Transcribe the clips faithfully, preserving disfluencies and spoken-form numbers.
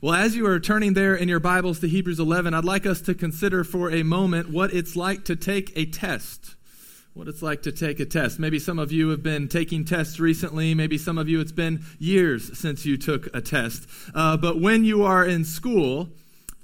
Well, as you are turning there in your Bibles to Hebrews eleven, I'd like us to consider for a moment what it's like to take a test. What it's like to take a test. Maybe some of you have been taking tests recently. Maybe some of you it's been years since you took a test. Uh, but when you are in school,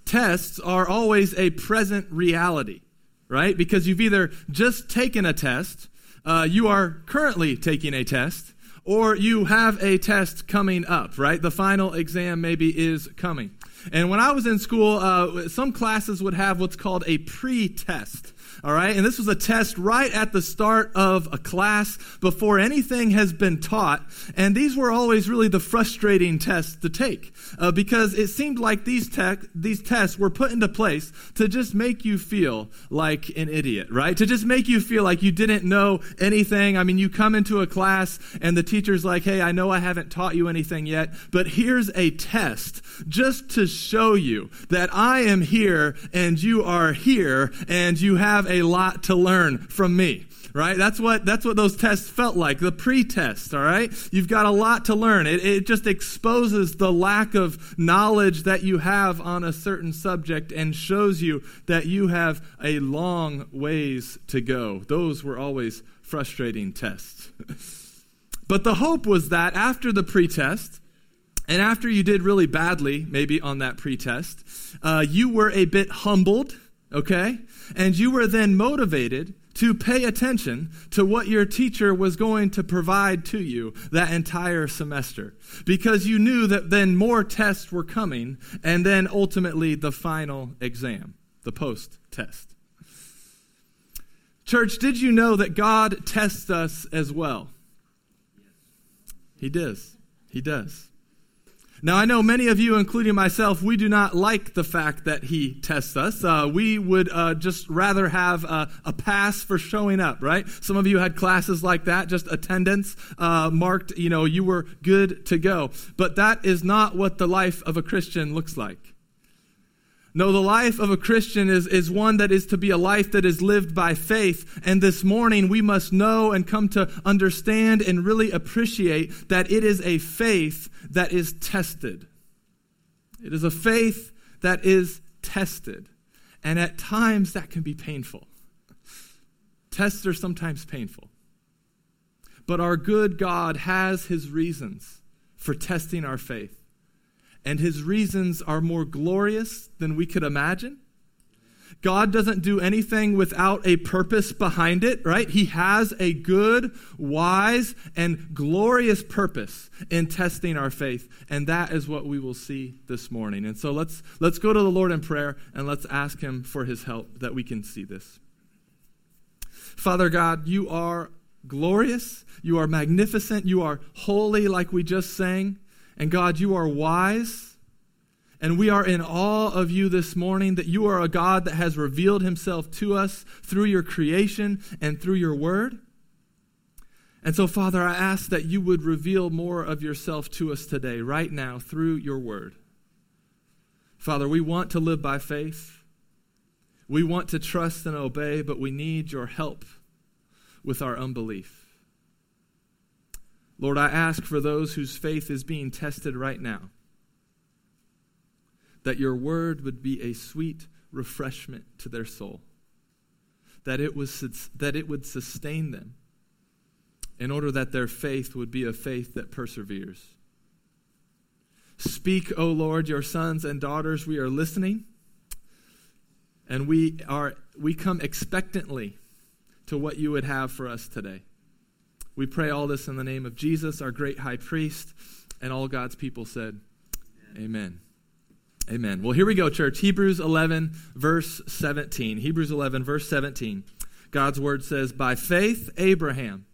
tests are always a present reality, right? Because you've either just taken a test, uh, you are currently taking a test, or you have a test coming up, right? The final exam maybe is coming. And when I was in school, uh, some classes would have what's called a pre-test, all right? And this was a test right at the start of a class before anything has been taught. And these were always really the frustrating tests to take uh, because it seemed like these tech, these tests were put into place to just make you feel like an idiot, right? To just make you feel like you didn't know anything. I mean, you come into a class and the teacher's like, hey, I know I haven't taught you anything yet, but here's a test just to show you that I am here and you are here and you have a lot to learn from me, right? That's what that's what those tests felt like, the pre-test, all right? You've got a lot to learn. It, it just exposes the lack of knowledge that you have on a certain subject and shows you that you have a long ways to go. Those were always frustrating tests. But the hope was that after the pre-test, and after you did really badly, maybe on that pre-test, uh, you were a bit humbled, okay? And you were then motivated to pay attention to what your teacher was going to provide to you that entire semester, because you knew that then more tests were coming, and then ultimately the final exam, the post-test. Church, did you know that God tests us as well? He does. He does. Now, I know many of you, including myself, we do not like the fact that he tests us. Uh, we would uh, just rather have a, a pass for showing up, right? Some of you had classes like that, just attendance uh, marked, you know, you were good to go. But that is not what the life of a Christian looks like. No, the life of a Christian is, is one that is to be a life that is lived by faith. And this morning we must know and come to understand and really appreciate that it is a faith that is tested. It is a faith that is tested. And at times that can be painful. Tests are sometimes painful. But our good God has his reasons for testing our faith. And his reasons are more glorious than we could imagine. God doesn't do anything without a purpose behind it, right? He has a good, wise, and glorious purpose in testing our faith. And that is what we will see this morning. And so let's let's go to the Lord in prayer and let's ask him for his help that we can see this. Father God, you are glorious. You are magnificent. You are holy, like we just sang. And God, you are wise, and we are in awe of you this morning, that you are a God that has revealed himself to us through your creation and through your word. And so, Father, I ask that you would reveal more of yourself to us today, right now, through your word. Father, we want to live by faith. We want to trust and obey, but we need your help with our unbelief. Lord, I ask for those whose faith is being tested right now, that your word would be a sweet refreshment to their soul, that it was that it would sustain them in order that their faith would be a faith that perseveres. Speak, O Lord, your sons and daughters, we are listening, and we are we come expectantly to what you would have for us today. We pray all this in the name of Jesus, our great high priest, and all God's people said, amen. Amen. Well, here we go, church. Hebrews eleven, verse seventeen. Hebrews eleven, verse seventeen. God's word says, by faith, Abraham,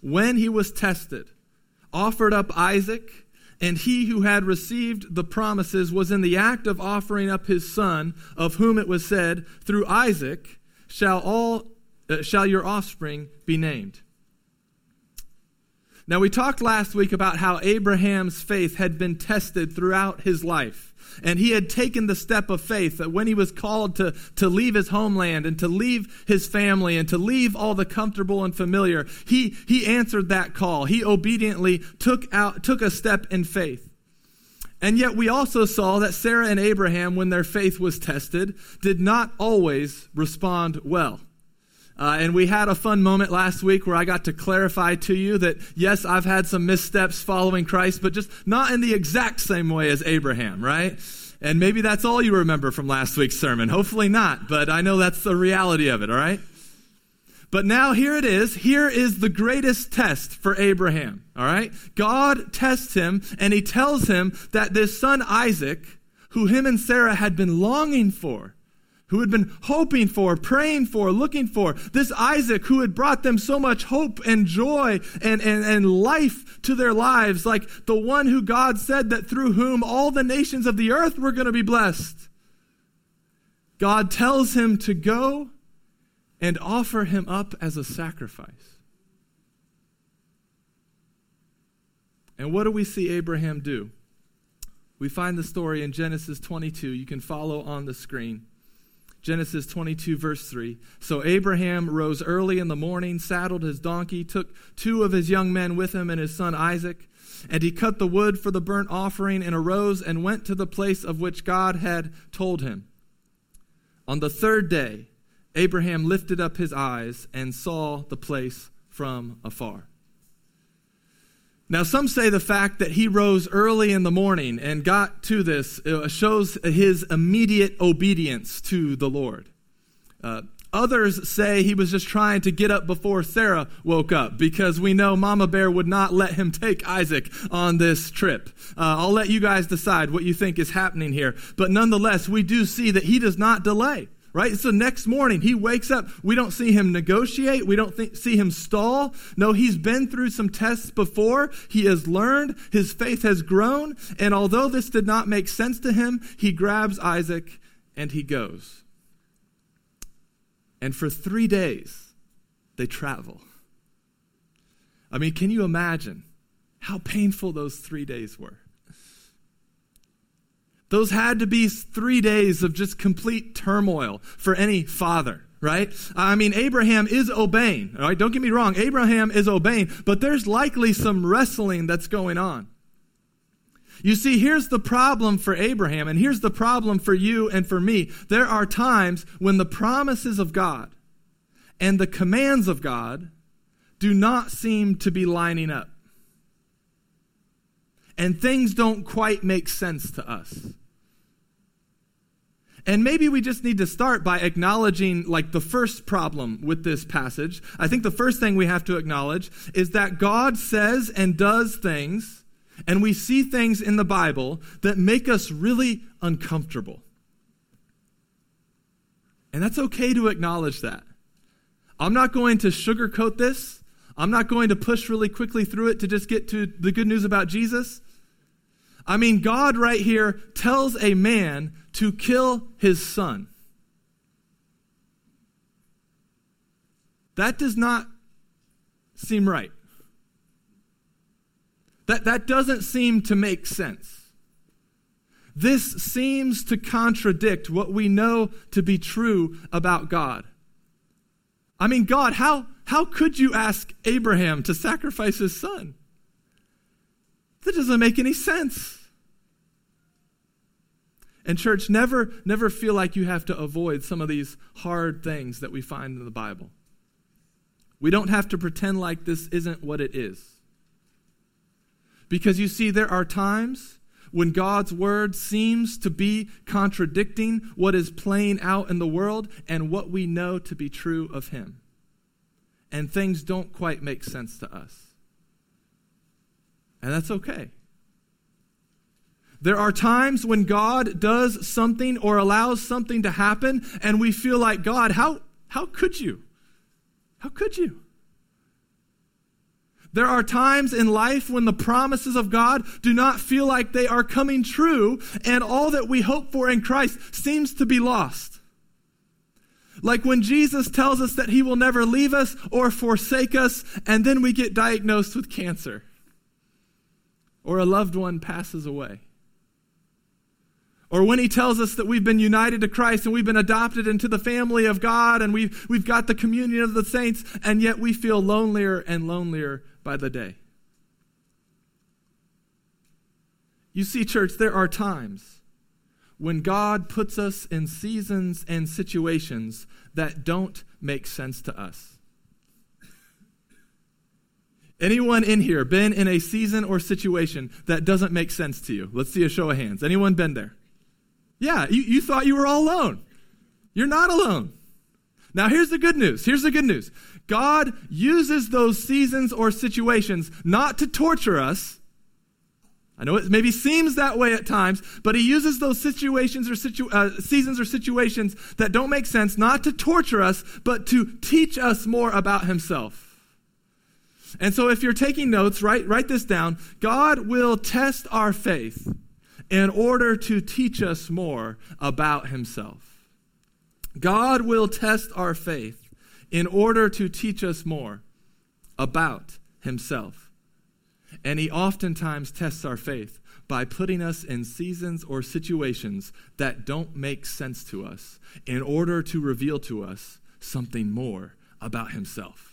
when he was tested, offered up Isaac, and he who had received the promises was in the act of offering up his son, of whom it was said, through Isaac shall all uh, shall your offspring be named. Now, we talked last week about how Abraham's faith had been tested throughout his life. And he had taken the step of faith that when he was called to, to leave his homeland and to leave his family and to leave all the comfortable and familiar, he, he answered that call. He obediently took out, took a step in faith. And yet we also saw that Sarah and Abraham, when their faith was tested, did not always respond well. Uh, and we had a fun moment last week where I got to clarify to you that, yes, I've had some missteps following Christ, but just not in the exact same way as Abraham, right? And maybe that's all you remember from last week's sermon. Hopefully not, but I know that's the reality of it, all right? But now here it is. Here is the greatest test for Abraham, all right? God tests him, and he tells him that this son Isaac, who him and Sarah had been longing for, who had been hoping for, praying for, looking for, this Isaac who had brought them so much hope and joy and, and, and life to their lives, like the one who God said that through whom all the nations of the earth were going to be blessed. God tells him to go and offer him up as a sacrifice. And what do we see Abraham do? We find the story in Genesis twenty-two. You can follow on the screen. Genesis twenty-two, verse three. So Abraham rose early in the morning, saddled his donkey, took two of his young men with him and his son Isaac, and he cut the wood for the burnt offering and arose and went to the place of which God had told him. On the third day, Abraham lifted up his eyes and saw the place from afar. Now, some say the fact that he rose early in the morning and got to this shows his immediate obedience to the Lord. Uh, others say he was just trying to get up before Sarah woke up, because we know Mama Bear would not let him take Isaac on this trip. Uh, I'll let you guys decide what you think is happening here. But nonetheless, we do see that he does not delay. Right? So next morning, he wakes up. We don't see him negotiate. We don't th- see him stall. No, he's been through some tests before. He has learned. His faith has grown. And although this did not make sense to him, he grabs Isaac and he goes. And for three days, they travel. I mean, can you imagine how painful those three days were? Those had to be three days of just complete turmoil for any father, right? I mean, Abraham is obeying, all right? Don't get me wrong. Abraham is obeying, but there's likely some wrestling that's going on. You see, here's the problem for Abraham, and here's the problem for you and for me. There are times when the promises of God and the commands of God do not seem to be lining up. And things don't quite make sense to us. And maybe we just need to start by acknowledging, like, the first problem with this passage. I think the first thing we have to acknowledge is that God says and does things, and we see things in the Bible that make us really uncomfortable. And that's okay to acknowledge that. I'm not going to sugarcoat this. I'm not going to push really quickly through it to just get to the good news about Jesus. I mean, God right here tells a man to kill his son. That does not seem right. That, that doesn't seem to make sense. This seems to contradict what we know to be true about God. I mean, God, how... How could you ask Abraham to sacrifice his son? That doesn't make any sense. And church, never, never feel like you have to avoid some of these hard things that we find in the Bible. We don't have to pretend like this isn't what it is. Because you see, there are times when God's word seems to be contradicting what is playing out in the world and what we know to be true of him. And things don't quite make sense to us. And that's okay. There are times when God does something or allows something to happen, and we feel like, God, how, how could you? How could you? There are times in life when the promises of God do not feel like they are coming true, and all that we hope for in Christ seems to be lost. Like when Jesus tells us that he will never leave us or forsake us, and then we get diagnosed with cancer, or a loved one passes away. Or when he tells us that we've been united to Christ and we've been adopted into the family of God and we've, we've got the communion of the saints, and yet we feel lonelier and lonelier by the day. You see, church, there are times when God puts us in seasons and situations that don't make sense to us. Anyone in here been in a season or situation that doesn't make sense to you? Let's see a show of hands. Anyone been there? Yeah, you, you thought you were all alone. You're not alone. Now, here's the good news. Here's the good news. God uses those seasons or situations not to torture us. I know it maybe seems that way at times, but he uses those situations or situ- uh, seasons or situations that don't make sense not to torture us, but to teach us more about himself. And so if you're taking notes, write, write this down. God will test our faith in order to teach us more about himself. God will test our faith in order to teach us more about himself. And he oftentimes tests our faith by putting us in seasons or situations that don't make sense to us in order to reveal to us something more about himself.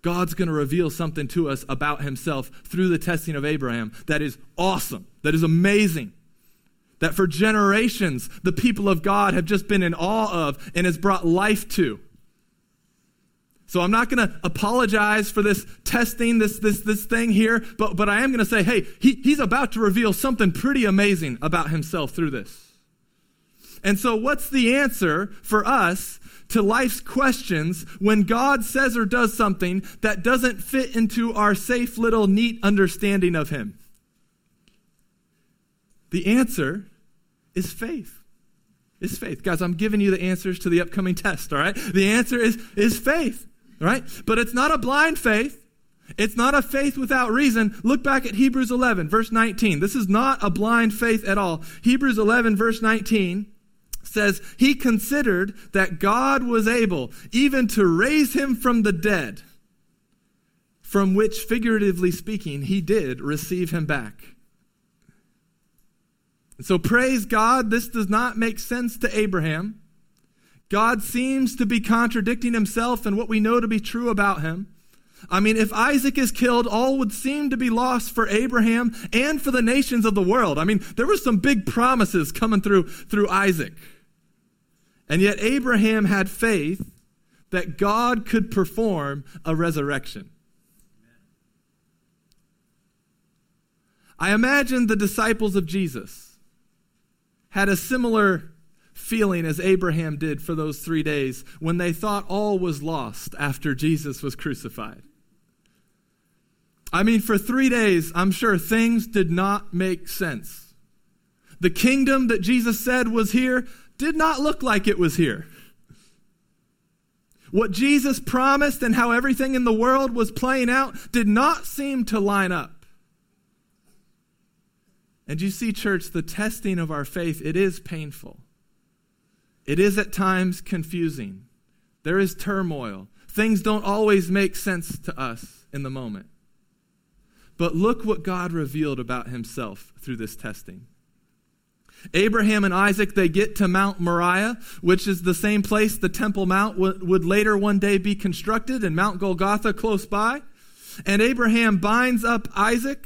God's going to reveal something to us about himself through the testing of Abraham that is awesome, that is amazing, that for generations the people of God have just been in awe of and has brought life to. So I'm not going to apologize for this testing, this this this thing here, but, but I am going to say, hey, he, he's about to reveal something pretty amazing about himself through this. And so what's the answer for us to life's questions when God says or does something that doesn't fit into our safe little neat understanding of him? The answer is faith. It's faith. Guys, I'm giving you the answers to the upcoming test, all right? The answer is, is faith, all right? But it's not a blind faith. It's not a faith without reason. Look back at Hebrews eleven, verse nineteen. This is not a blind faith at all. Hebrews eleven, verse nineteen says, he considered that God was able even to raise him from the dead, from which, figuratively speaking, he did receive him back. And so praise God, this does not make sense to Abraham. God seems to be contradicting himself and what we know to be true about him. I mean, if Isaac is killed, all would seem to be lost for Abraham and for the nations of the world. I mean, there were some big promises coming through through Isaac. And yet Abraham had faith that God could perform a resurrection. I imagine the disciples of Jesus had a similar feeling as Abraham did for those three days when they thought all was lost after Jesus was crucified. I mean, for three days, I'm sure things did not make sense. The kingdom that Jesus said was here did not look like it was here. What Jesus promised and how everything in the world was playing out did not seem to line up. And you see, church, the testing of our faith, it is painful. It is at times confusing. There is turmoil. Things don't always make sense to us in the moment. But look what God revealed about himself through this testing. Abraham and Isaac, they get to Mount Moriah, which is the same place the Temple Mount w- would later one day be constructed, and Mount Golgotha close by. And Abraham binds up Isaac.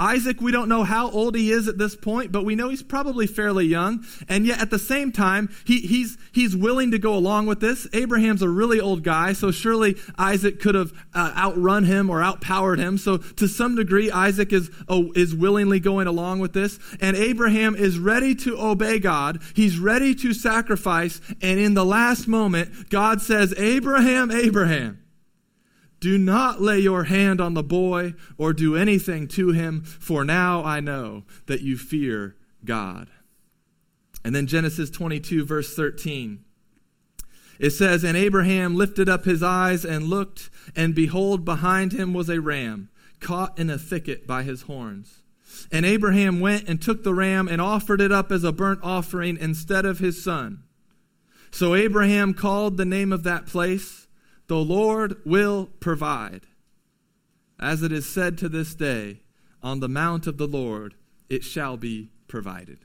Isaac, we don't know how old he is at this point, but we know he's probably fairly young. And yet at the same time, he, he's he's willing to go along with this. Abraham's a really old guy, so surely Isaac could have uh, outrun him or outpowered him. So to some degree, Isaac is, uh, is willingly going along with this. And Abraham is ready to obey God. He's ready to sacrifice. And in the last moment, God says, Abraham, Abraham, do not lay your hand on the boy or do anything to him, for now I know that you fear God. And then Genesis twenty-two, verse thirteen, it says, and Abraham lifted up his eyes and looked, and behold, behind him was a ram caught in a thicket by his horns. And Abraham went and took the ram and offered it up as a burnt offering instead of his son. So Abraham called the name of that place, The Lord Will Provide. As it is said to this day, on the mount of the Lord it shall be provided.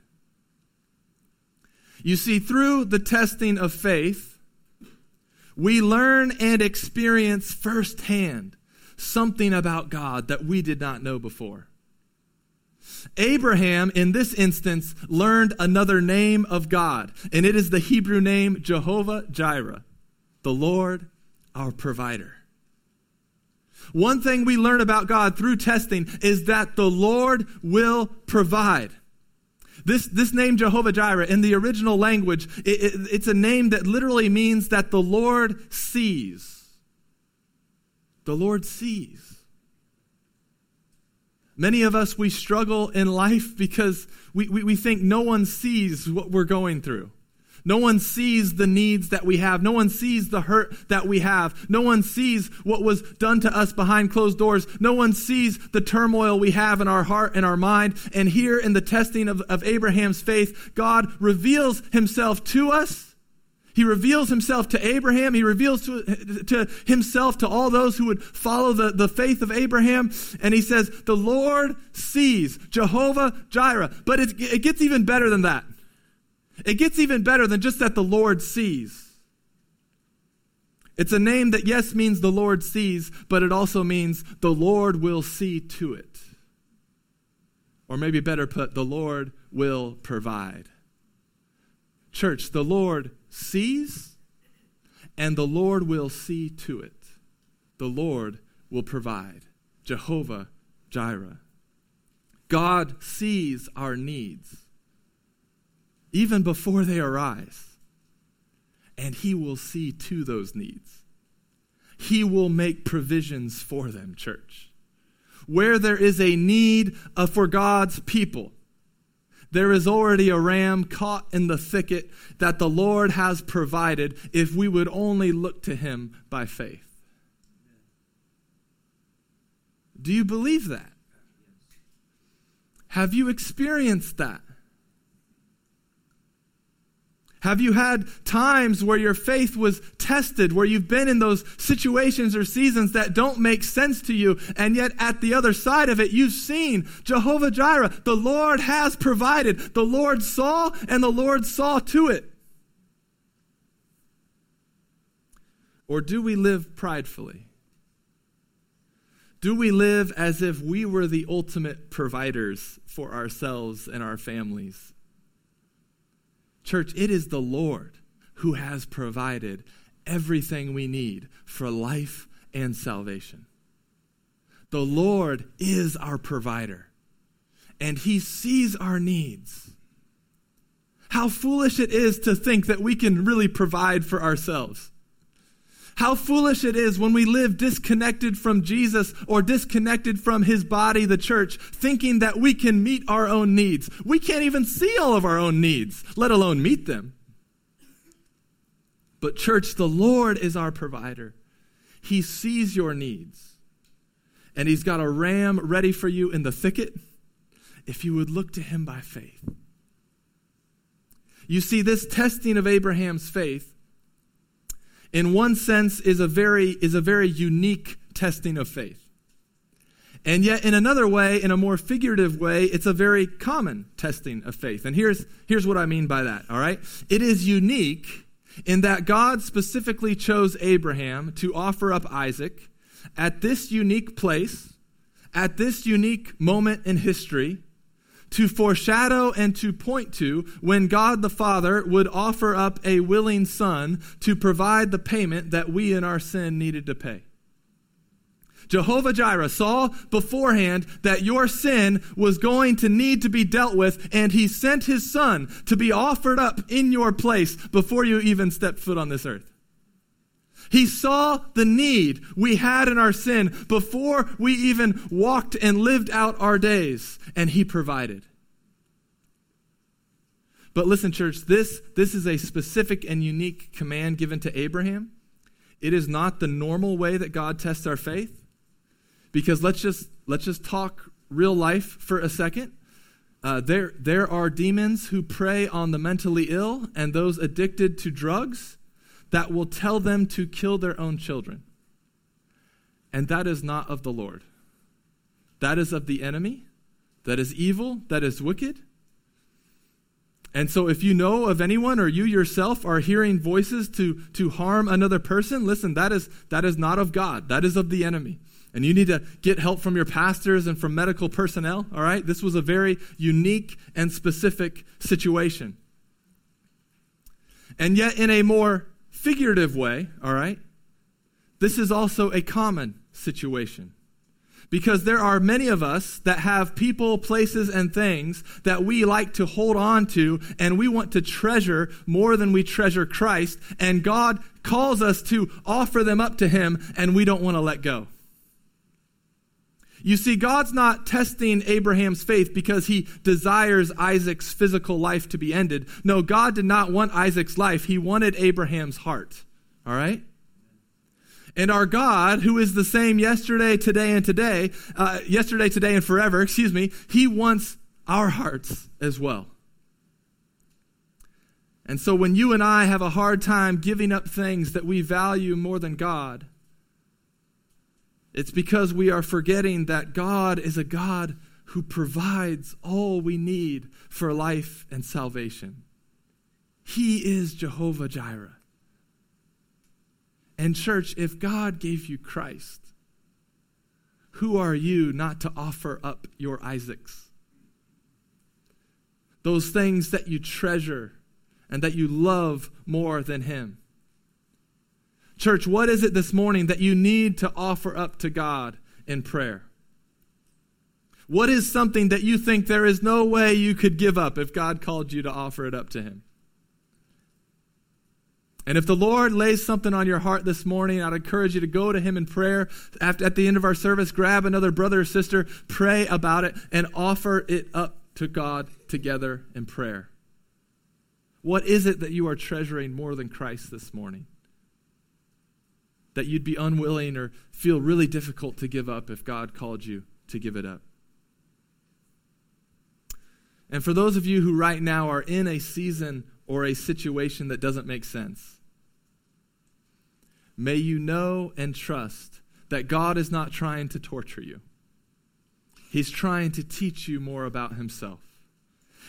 You see, through the testing of faith, we learn and experience firsthand something about God that we did not know before. Abraham, in this instance, learned another name of God, and it is the Hebrew name Jehovah Jireh, the Lord, our provider. One thing we learn about God through testing is that the Lord will provide. This, this name Jehovah Jireh, in the original language, it, it, it's a name that literally means that the Lord sees. The Lord sees. Many of us, we struggle in life because we, we, we think no one sees what we're going through. No one sees the needs that we have. No one sees the hurt that we have. No one sees what was done to us behind closed doors. No one sees the turmoil we have in our heart and our mind. And here in the testing of, of Abraham's faith, God reveals himself to us. He reveals himself to Abraham. He reveals to, to himself to all those who would follow the, the faith of Abraham. And he says, the Lord sees, Jehovah Jireh. But it, it gets even better than that. It gets even better than just that the Lord sees. It's a name that, yes, means the Lord sees, but it also means the Lord will see to it. Or maybe better put, the Lord will provide. Church, the Lord sees, and the Lord will see to it. The Lord will provide. Jehovah Jireh. God sees our needs, even before they arise, and he will see to those needs. He will make provisions for them, church. Where there is a need for God's people, there is already a ram caught in the thicket that the Lord has provided if we would only look to him by faith. Do you believe that? Have you experienced that? Have you had times where your faith was tested, where you've been in those situations or seasons that don't make sense to you, and yet at the other side of it, you've seen Jehovah Jireh, the Lord has provided, the Lord saw, and the Lord saw to it? Or do we live pridefully? Do we live as if we were the ultimate providers for ourselves and our families? Church, it is the Lord who has provided everything we need for life and salvation. The Lord is our provider, and he sees our needs. How foolish it is to think that we can really provide for ourselves. How foolish it is when we live disconnected from Jesus or disconnected from his body, the church, thinking that we can meet our own needs. We can't even see all of our own needs, let alone meet them. But church, the Lord is our provider. He sees your needs. And he's got a ram ready for you in the thicket if you would look to him by faith. You see, this testing of Abraham's faith, in one sense, is a very is a very unique testing of faith. And yet, in another way, in a more figurative way, it's a very common testing of faith. And here's, here's what I mean by that, all right? It is unique in that God specifically chose Abraham to offer up Isaac at this unique place, at this unique moment in history, to foreshadow and to point to when God the Father would offer up a willing son to provide the payment that we in our sin needed to pay. Jehovah Jireh saw beforehand that your sin was going to need to be dealt with, and he sent his son to be offered up in your place before you even stepped foot on this earth. He saw the need we had in our sin before we even walked and lived out our days, and he provided. But listen, church, this, this is a specific and unique command given to Abraham. It is not the normal way that God tests our faith, because let's just, let's just talk real life for a second. Uh, there, there are demons who prey on the mentally ill and those addicted to drugs that will tell them to kill their own children. And that is not of the Lord. That is of the enemy. That is evil. That is wicked. And so if you know of anyone or you yourself are hearing voices to, to harm another person, listen, that is, that is not of God. That is of the enemy. And you need to get help from your pastors and from medical personnel, all right? This was a very unique and specific situation. And yet in a more figurative way, all right, this is also a common situation. Because there are many of us that have people, places, and things that we like to hold on to and we want to treasure more than we treasure Christ. And God calls us to offer them up to Him and we don't want to let go. You see, God's not testing Abraham's faith because He desires Isaac's physical life to be ended. No, God did not want Isaac's life. He wanted Abraham's heart. All right? And our God, who is the same yesterday, today, and today, uh, yesterday, today, and forever, excuse me, He wants our hearts as well. And so when you and I have a hard time giving up things that we value more than God, it's because we are forgetting that God is a God who provides all we need for life and salvation. He is Jehovah Jireh. And church, if God gave you Christ, who are you not to offer up your Isaacs? Those things that you treasure and that you love more than Him. Church, what is it this morning that you need to offer up to God in prayer? What is something that you think there is no way you could give up if God called you to offer it up to Him? And if the Lord lays something on your heart this morning, I'd encourage you to go to Him in prayer. After, at the end of our service, grab another brother or sister, pray about it, and offer it up to God together in prayer. What is it that you are treasuring more than Christ this morning? That you'd be unwilling or feel really difficult to give up if God called you to give it up. And for those of you who right now are in a season or a situation that doesn't make sense, may you know and trust that God is not trying to torture you. He's trying to teach you more about Himself.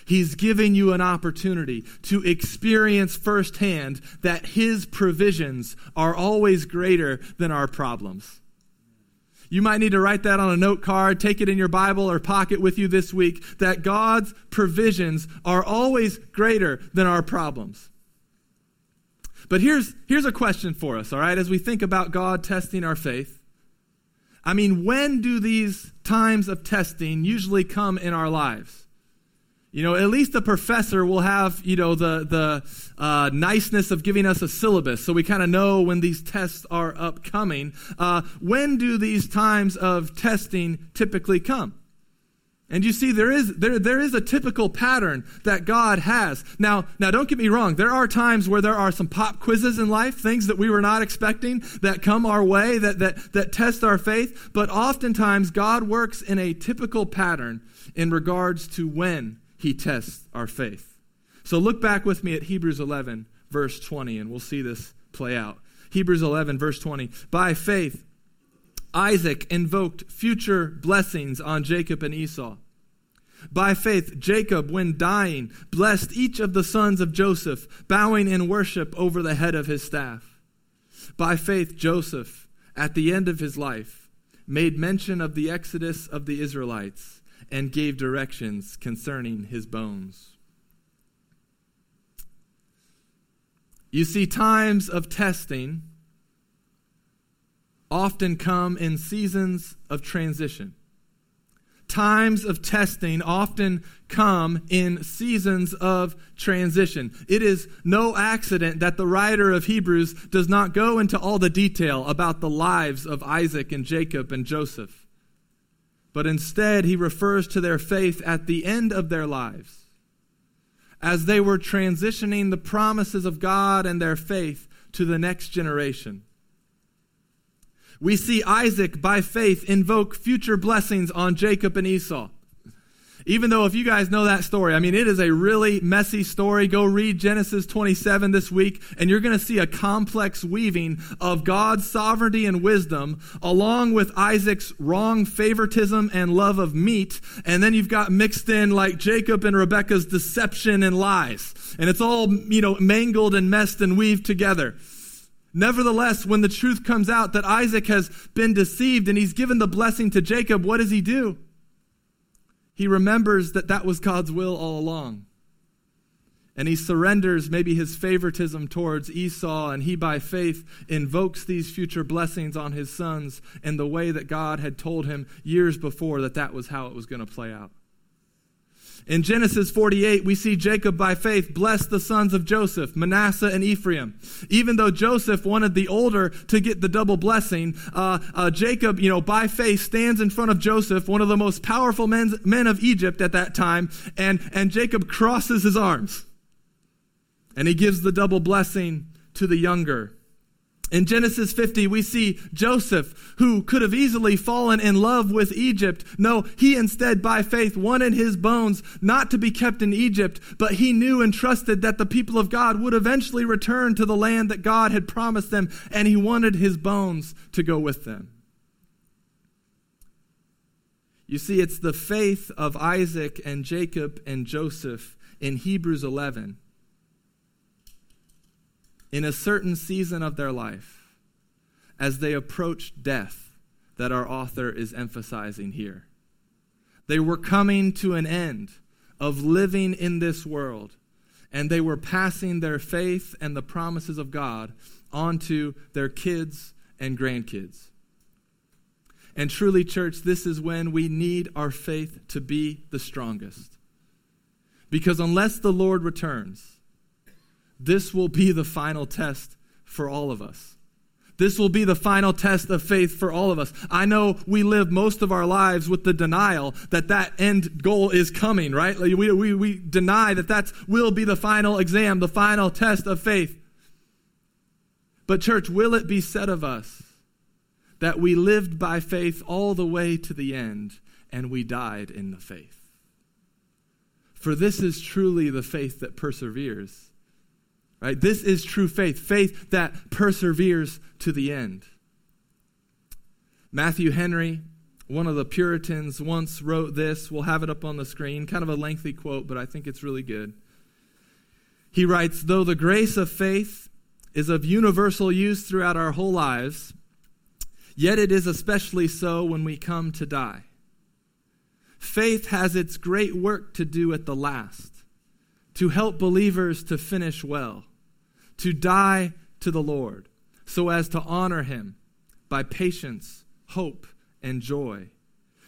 He's giving you an opportunity to experience firsthand that His provisions are always greater than our problems. You might need to write that on a note card, take it in your Bible or pocket with you this week, that God's provisions are always greater than our problems. But here's, here's a question for us, all right, as we think about God testing our faith. I mean, when do these times of testing usually come in our lives? You know, at least the professor will have, you know, the the uh, niceness of giving us a syllabus, so we kind of know when these tests are upcoming. Uh, when do these times of testing typically come? And you see, there is there there is a typical pattern that God has. Now, now don't get me wrong. There are times where there are some pop quizzes in life, things that we were not expecting that come our way, that that that test our faith. But oftentimes, God works in a typical pattern in regards to when He tests our faith. So look back with me at Hebrews eleven, verse twenty, and we'll see this play out. Hebrews eleven, verse twenty. By faith, Isaac invoked future blessings on Jacob and Esau. By faith, Jacob, when dying, blessed each of the sons of Joseph, bowing in worship over the head of his staff. By faith, Joseph, at the end of his life, made mention of the exodus of the Israelites, and gave directions concerning his bones. You see, times of testing often come in seasons of transition. Times of testing often come in seasons of transition. It is no accident that the writer of Hebrews does not go into all the detail about the lives of Isaac and Jacob and Joseph. But instead, he refers to their faith at the end of their lives, as they were transitioning the promises of God and their faith to the next generation. We see Isaac, by faith, invoke future blessings on Jacob and Esau. Even though, if you guys know that story, I mean, it is a really messy story. Go read Genesis twenty-seven this week, and you're going to see a complex weaving of God's sovereignty and wisdom, along with Isaac's wrong favoritism and love of meat. And then you've got mixed in, like, Jacob and Rebekah's deception and lies. And it's all, you know, mangled and messed and weaved together. Nevertheless, when the truth comes out that Isaac has been deceived and he's given the blessing to Jacob, what does he do? He remembers that that was God's will all along. And he surrenders maybe his favoritism towards Esau, and he by faith invokes these future blessings on his sons in the way that God had told him years before that that was how it was going to play out. In Genesis forty-eight, we see Jacob by faith bless the sons of Joseph, Manasseh and Ephraim. Even though Joseph wanted the older to get the double blessing, uh, uh, Jacob, you know, by faith stands in front of Joseph, one of the most powerful men, men of Egypt at that time, and, and Jacob crosses his arms. And he gives the double blessing to the younger. In Genesis fifty, we see Joseph, who could have easily fallen in love with Egypt. No, he instead, by faith, wanted his bones not to be kept in Egypt, but he knew and trusted that the people of God would eventually return to the land that God had promised them, and he wanted his bones to go with them. You see, it's the faith of Isaac and Jacob and Joseph in Hebrews eleven. In a certain season of their life, as they approach death, that our author is emphasizing here. They were coming to an end of living in this world, and they were passing their faith and the promises of God onto their kids and grandkids. And truly, church, this is when we need our faith to be the strongest. Because unless the Lord returns, this will be the final test for all of us. This will be the final test of faith for all of us. I know we live most of our lives with the denial that that end goal is coming, right? Like we, we, we deny that that will be the final exam, the final test of faith. But church, will it be said of us that we lived by faith all the way to the end and we died in the faith? For this is truly the faith that perseveres. Right? This is true faith, faith that perseveres to the end. Matthew Henry, one of the Puritans, once wrote this. We'll have it up on the screen. Kind of a lengthy quote, but I think it's really good. He writes, "Though the grace of faith is of universal use throughout our whole lives, yet it is especially so when we come to die. Faith has its great work to do at the last, to help believers to finish well, to die to the Lord, so as to honor him by patience, hope, and joy,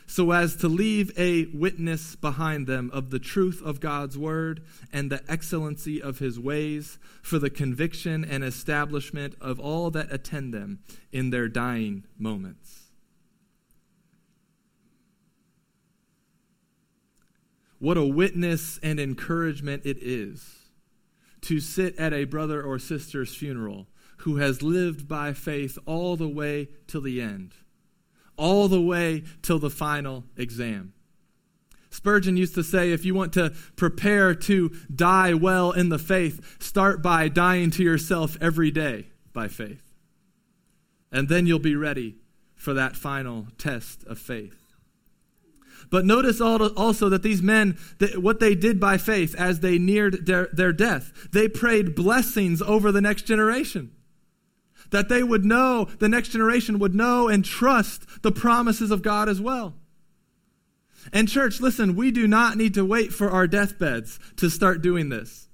so as to leave a witness behind them of the truth of God's word and the excellency of his ways for the conviction and establishment of all that attend them in their dying moments." What a witness and encouragement it is to sit at a brother or sister's funeral who has lived by faith all the way till the end, all the way till the final exam. Spurgeon used to say, if you want to prepare to die well in the faith, start by dying to yourself every day by faith. And then you'll be ready for that final test of faith. But notice also that these men, what they did by faith as they neared their, their death, they prayed blessings over the next generation. That they would know, the next generation would know and trust the promises of God as well. And church, listen, we do not need to wait for our deathbeds to start doing this.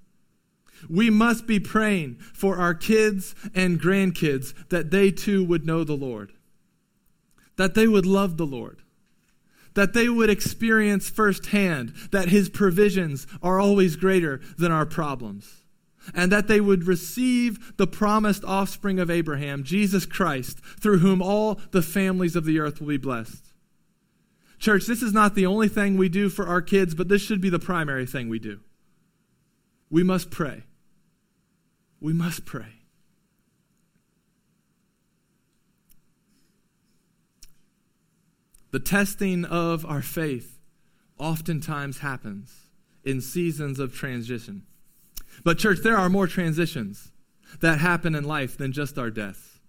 We must be praying for our kids and grandkids that they too would know the Lord. That they would love the Lord. That they would experience firsthand that his provisions are always greater than our problems. And that they would receive the promised offspring of Abraham, Jesus Christ, through whom all the families of the earth will be blessed. Church, this is not the only thing we do for our kids, but this should be the primary thing we do. We must pray. We must pray. The testing of our faith oftentimes happens in seasons of transition. But church, there are more transitions that happen in life than just our deaths.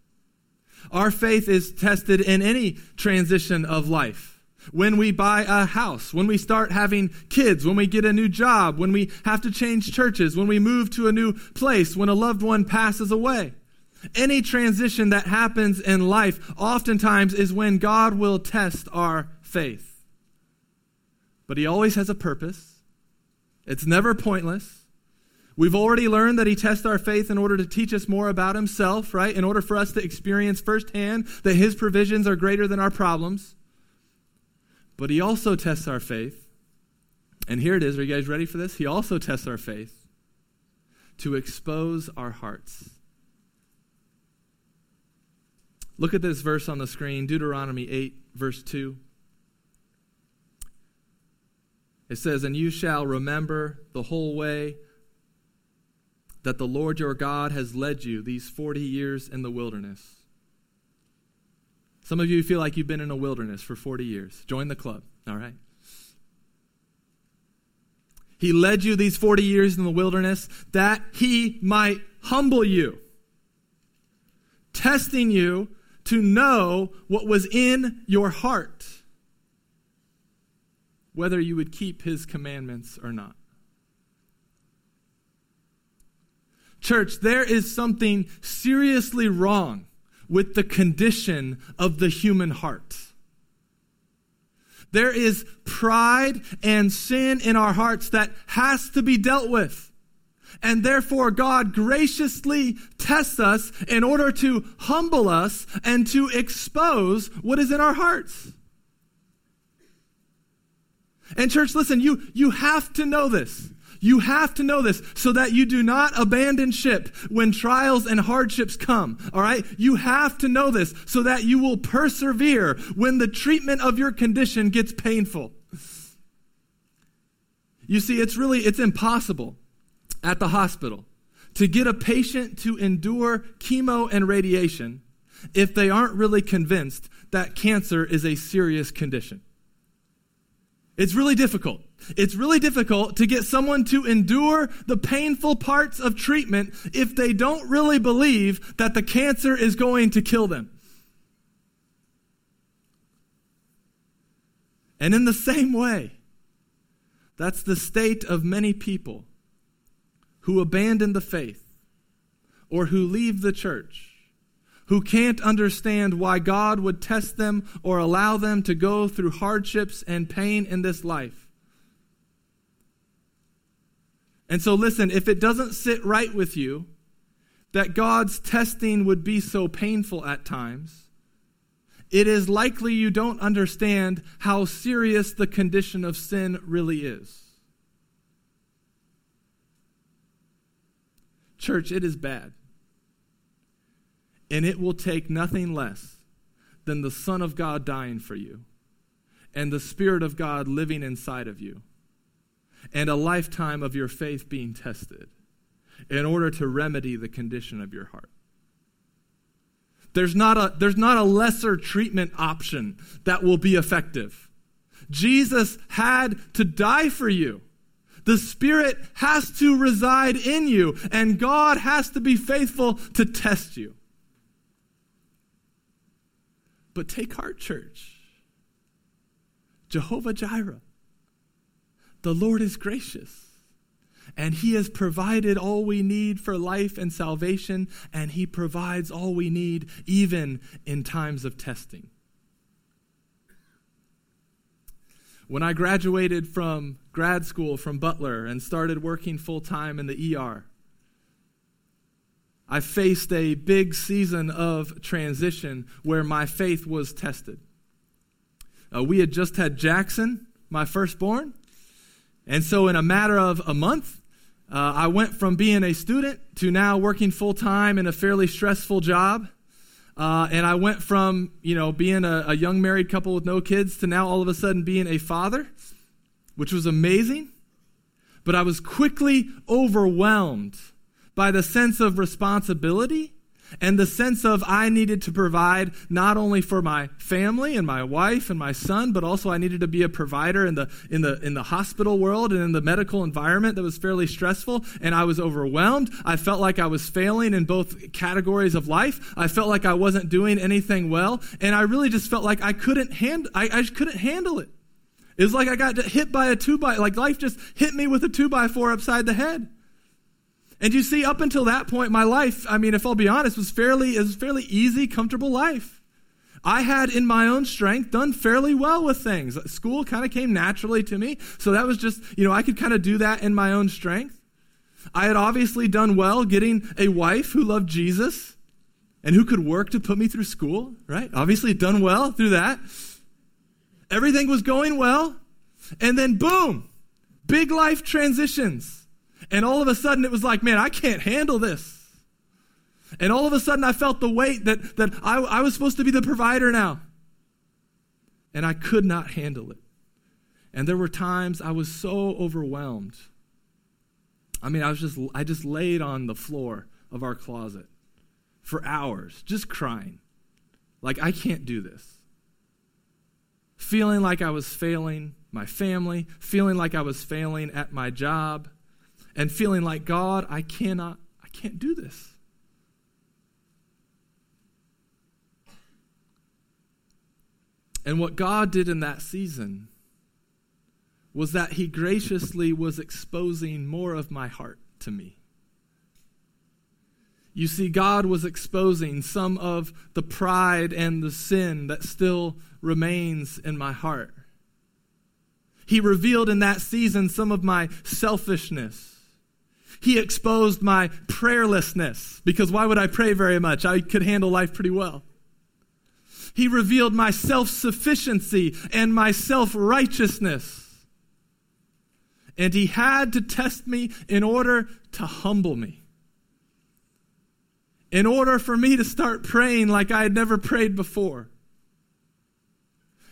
Our faith is tested in any transition of life. When we buy a house, when we start having kids, when we get a new job, when we have to change churches, when we move to a new place, when a loved one passes away. Any transition that happens in life oftentimes is when God will test our faith. But he always has a purpose. It's never pointless. We've already learned that he tests our faith in order to teach us more about himself, right? In order for us to experience firsthand that his provisions are greater than our problems. But he also tests our faith. And here it is. Are you guys ready for this? He also tests our faith to expose our hearts. Look at this verse on the screen, Deuteronomy eight, verse two. It says, "And you shall remember the whole way that the Lord your God has led you these forty years in the wilderness." Some of you feel like you've been in a wilderness for forty years. Join the club, all right? He led you these forty years in the wilderness that he might humble you, testing you to know what was in your heart, whether you would keep his commandments or not. Church, there is something seriously wrong with the condition of the human heart. There is pride and sin in our hearts that has to be dealt with. And therefore, God graciously tests us in order to humble us and to expose what is in our hearts. And church, listen, you, you have to know this. You have to know this so that you do not abandon ship when trials and hardships come, all right? You have to know this so that you will persevere when the treatment of your condition gets painful. You see, it's really, it's impossible at the hospital to get a patient to endure chemo and radiation if they aren't really convinced that cancer is a serious condition. It's really difficult. It's really difficult to get someone to endure the painful parts of treatment if they don't really believe that the cancer is going to kill them. And in the same way, that's the state of many people who abandon the faith or who leave the church, who can't understand why God would test them or allow them to go through hardships and pain in this life. And so listen, if it doesn't sit right with you that God's testing would be so painful at times, it is likely you don't understand how serious the condition of sin really is. Church, it is bad. And it will take nothing less than the Son of God dying for you and the Spirit of God living inside of you and a lifetime of your faith being tested in order to remedy the condition of your heart. There's not a, there's not a lesser treatment option that will be effective. Jesus had to die for you. The Spirit has to reside in you, and God has to be faithful to test you. But take heart, church. Jehovah Jireh, the Lord is gracious, and he has provided all we need for life and salvation, and he provides all we need even in times of testing. When I graduated from grad school from Butler and started working full-time in the E R, I faced a big season of transition where my faith was tested. Uh, we had just had Jackson, my firstborn, and so in a matter of a month, uh, I went from being a student to now working full-time in a fairly stressful job. Uh, and I went from, you know, being a, a young married couple with no kids to now all of a sudden being a father, which was amazing. But I was quickly overwhelmed by the sense of responsibility and the sense of I needed to provide not only for my family and my wife and my son, but also I needed to be a provider in the in the in the hospital world and in the medical environment that was fairly stressful. And I was overwhelmed. I felt like I was failing in both categories of life. I felt like I wasn't doing anything well, and I really just felt like I couldn't hand I, I just couldn't handle it. It was like I got hit by a two by like life just hit me with a two by four upside the head. And you see, up until that point, my life, I mean, if I'll be honest, was fairly, it was fairly easy, comfortable life. I had, in my own strength, done fairly well with things. School kind of came naturally to me, so that was just, you know, I could kind of do that in my own strength. I had obviously done well getting a wife who loved Jesus and who could work to put me through school, right? Obviously done well through that. Everything was going well, and then boom, big life transitions. And all of a sudden it was like, man, I can't handle this. And all of a sudden I felt the weight that, that I, I was supposed to be the provider now. And I could not handle it. And there were times I was so overwhelmed. I mean, I was just I just laid on the floor of our closet for hours, just crying. Like, I can't do this. Feeling like I was failing my family, feeling like I was failing at my job, and feeling like, God, I cannot, I can't do this. And what God did in that season was that he graciously was exposing more of my heart to me. You see, God was exposing some of the pride and the sin that still remains in my heart. He revealed in that season some of my selfishness. He exposed my prayerlessness, because why would I pray very much? I could handle life pretty well. He revealed my self-sufficiency and my self-righteousness. And he had to test me in order to humble me. In order for me to start praying like I had never prayed before.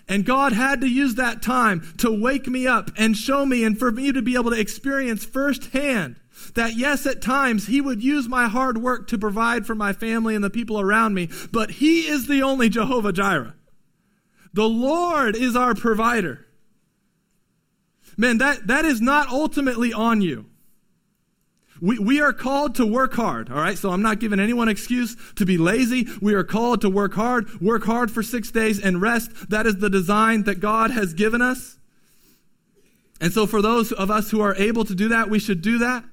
And God had to use that time to wake me up and show me, and for me to be able to experience firsthand that yes, at times he would use my hard work to provide for my family and the people around me, but he is the only Jehovah Jireh. The Lord is our provider. Man, that, that is not ultimately on you. We, we are called to work hard, all right? So I'm not giving anyone an excuse to be lazy. We are called to work hard, work hard for six days and rest. That is the design that God has given us. And so for those of us who are able to do that, we should do that.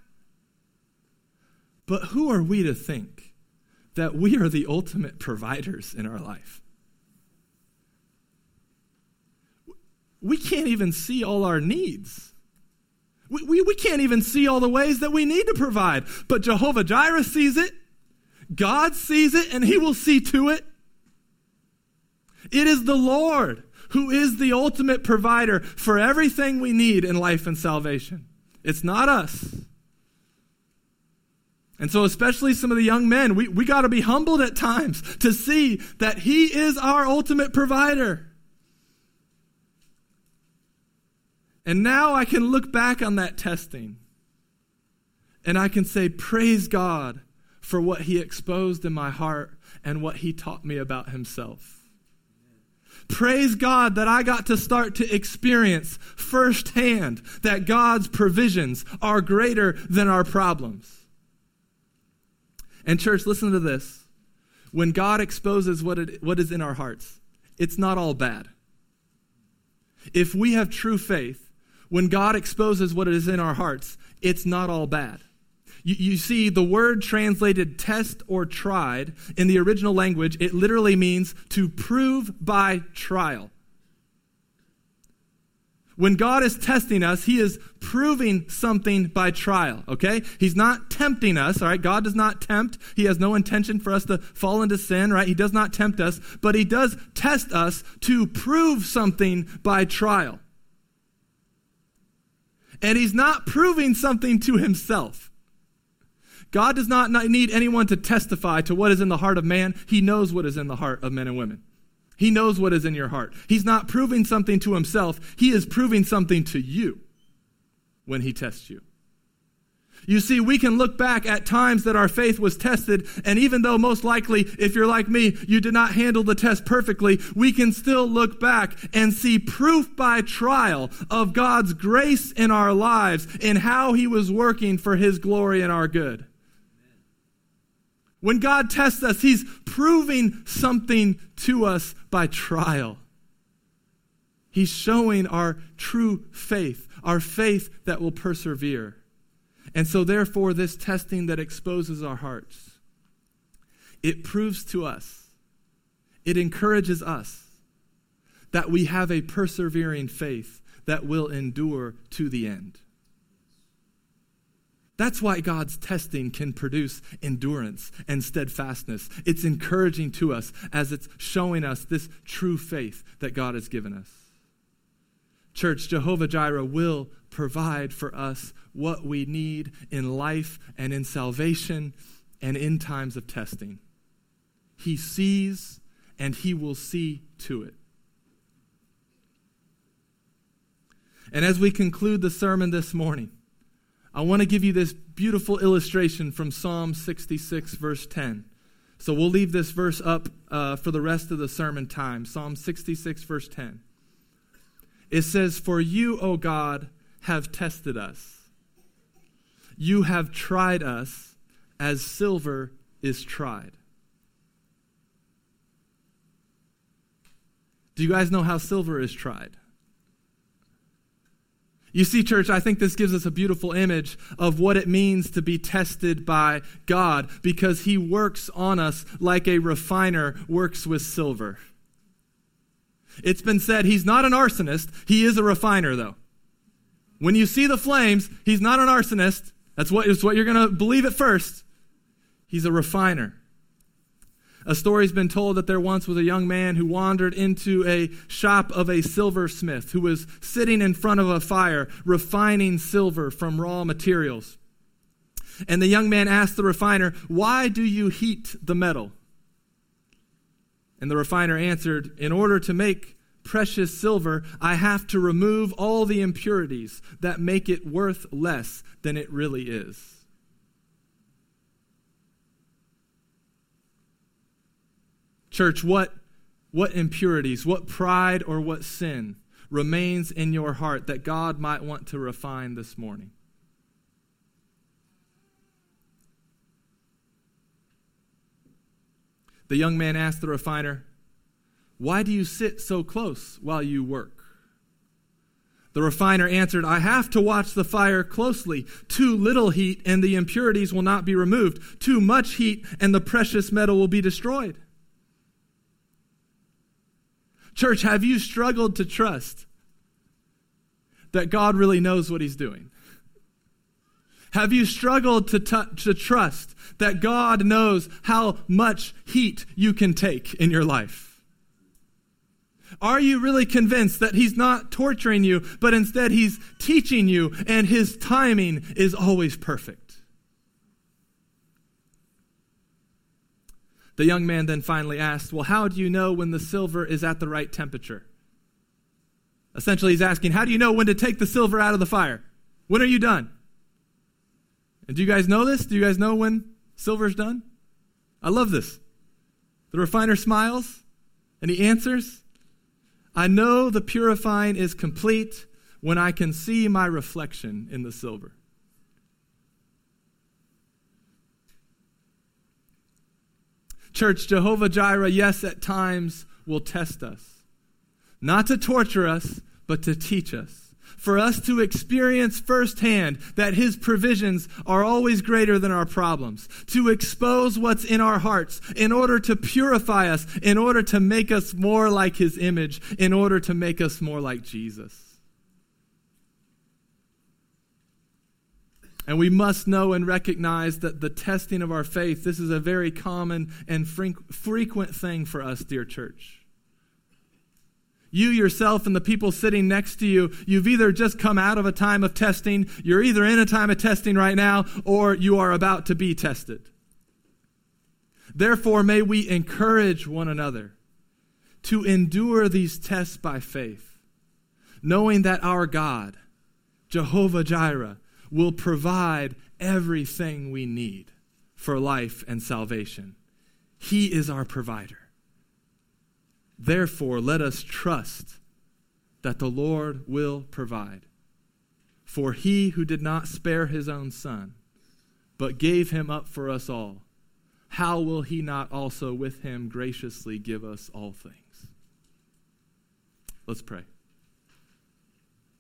But who are we to think that we are the ultimate providers in our life? We can't even see all our needs. We, we, we can't even see all the ways that we need to provide. But Jehovah Jireh sees it. God sees it, and he will see to it. It is the Lord who is the ultimate provider for everything we need in life and salvation. It's not us. And so especially some of the young men, we, we got to be humbled at times to see that he is our ultimate provider. And now I can look back on that testing and I can say, praise God for what he exposed in my heart and what he taught me about himself. Amen. Praise God that I got to start to experience firsthand that God's provisions are greater than our problems. And church, listen to this. When God exposes what it, what is in our hearts, it's not all bad. If we have true faith, when God exposes what is in our hearts, it's not all bad. You, you see, the word translated test or tried in the original language, it literally means to prove by trial. When God is testing us, he is proving something by trial, okay? He's not tempting us, all right? God does not tempt. He has no intention for us to fall into sin, right? He does not tempt us, but he does test us to prove something by trial. And he's not proving something to himself. God does not need anyone to testify to what is in the heart of man. He knows what is in the heart of men and women. He knows what is in your heart. He's not proving something to himself. He is proving something to you when he tests you. You see, we can look back at times that our faith was tested, and even though most likely, if you're like me, you did not handle the test perfectly, we can still look back and see proof by trial of God's grace in our lives and how he was working for his glory and our good. When God tests us, he's proving something to us by trial. He's showing our true faith, our faith that will persevere. And so therefore, this testing that exposes our hearts, it proves to us, it encourages us that we have a persevering faith that will endure to the end. That's why God's testing can produce endurance and steadfastness. It's encouraging to us as it's showing us this true faith that God has given us. Church, Jehovah Jireh will provide for us what we need in life and in salvation and in times of testing. He sees and he will see to it. And as we conclude the sermon this morning, I want to give you this beautiful illustration from Psalm sixty-six, verse ten. So we'll leave this verse up uh, for the rest of the sermon time. Psalm sixty-six, verse ten. It says, "For you, O God, have tested us. You have tried us as silver is tried." Do you guys know how silver is tried? You see, church, I think this gives us a beautiful image of what it means to be tested by God, because he works on us like a refiner works with silver. It's been said he's not an arsonist, he is a refiner, though. When you see the flames, he's not an arsonist. That's what, it's what you're going to believe at first. He's a refiner. A story's been told that there once was a young man who wandered into a shop of a silversmith who was sitting in front of a fire refining silver from raw materials. And the young man asked the refiner, "Why do you heat the metal?" And the refiner answered, "In order to make precious silver, I have to remove all the impurities that make it worth less than it really is." Church, what, what impurities, what pride or what sin remains in your heart that God might want to refine this morning? The young man asked the refiner, "Why do you sit so close while you work?" The refiner answered, "I have to watch the fire closely. Too little heat and the impurities will not be removed. Too much heat and the precious metal will be destroyed." Church, have you struggled to trust that God really knows what he's doing? Have you struggled to, t- to trust that God knows how much heat you can take in your life? Are you really convinced that he's not torturing you, but instead he's teaching you, and his timing is always perfect? The young man then finally asked, "Well, how do you know when the silver is at the right temperature?" Essentially, he's asking, how do you know when to take the silver out of the fire? When are you done? And do you guys know this? Do you guys know when silver's done? I love this. The refiner smiles and he answers, "I know the purifying is complete when I can see my reflection in the silver." Church, Jehovah Jireh, yes, at times will test us. Not to torture us, but to teach us. For us to experience firsthand that his provisions are always greater than our problems. To expose what's in our hearts in order to purify us, in order to make us more like his image, in order to make us more like Jesus. And we must know and recognize that the testing of our faith, this is a very common and frequent thing for us, dear church. You yourself and the people sitting next to you, you've either just come out of a time of testing, you're either in a time of testing right now, or you are about to be tested. Therefore, may we encourage one another to endure these tests by faith, knowing that our God, Jehovah Jireh, will provide everything we need for life and salvation. He is our provider. Therefore, let us trust that the Lord will provide. For he who did not spare his own son, but gave him up for us all, how will he not also with him graciously give us all things? Let's pray.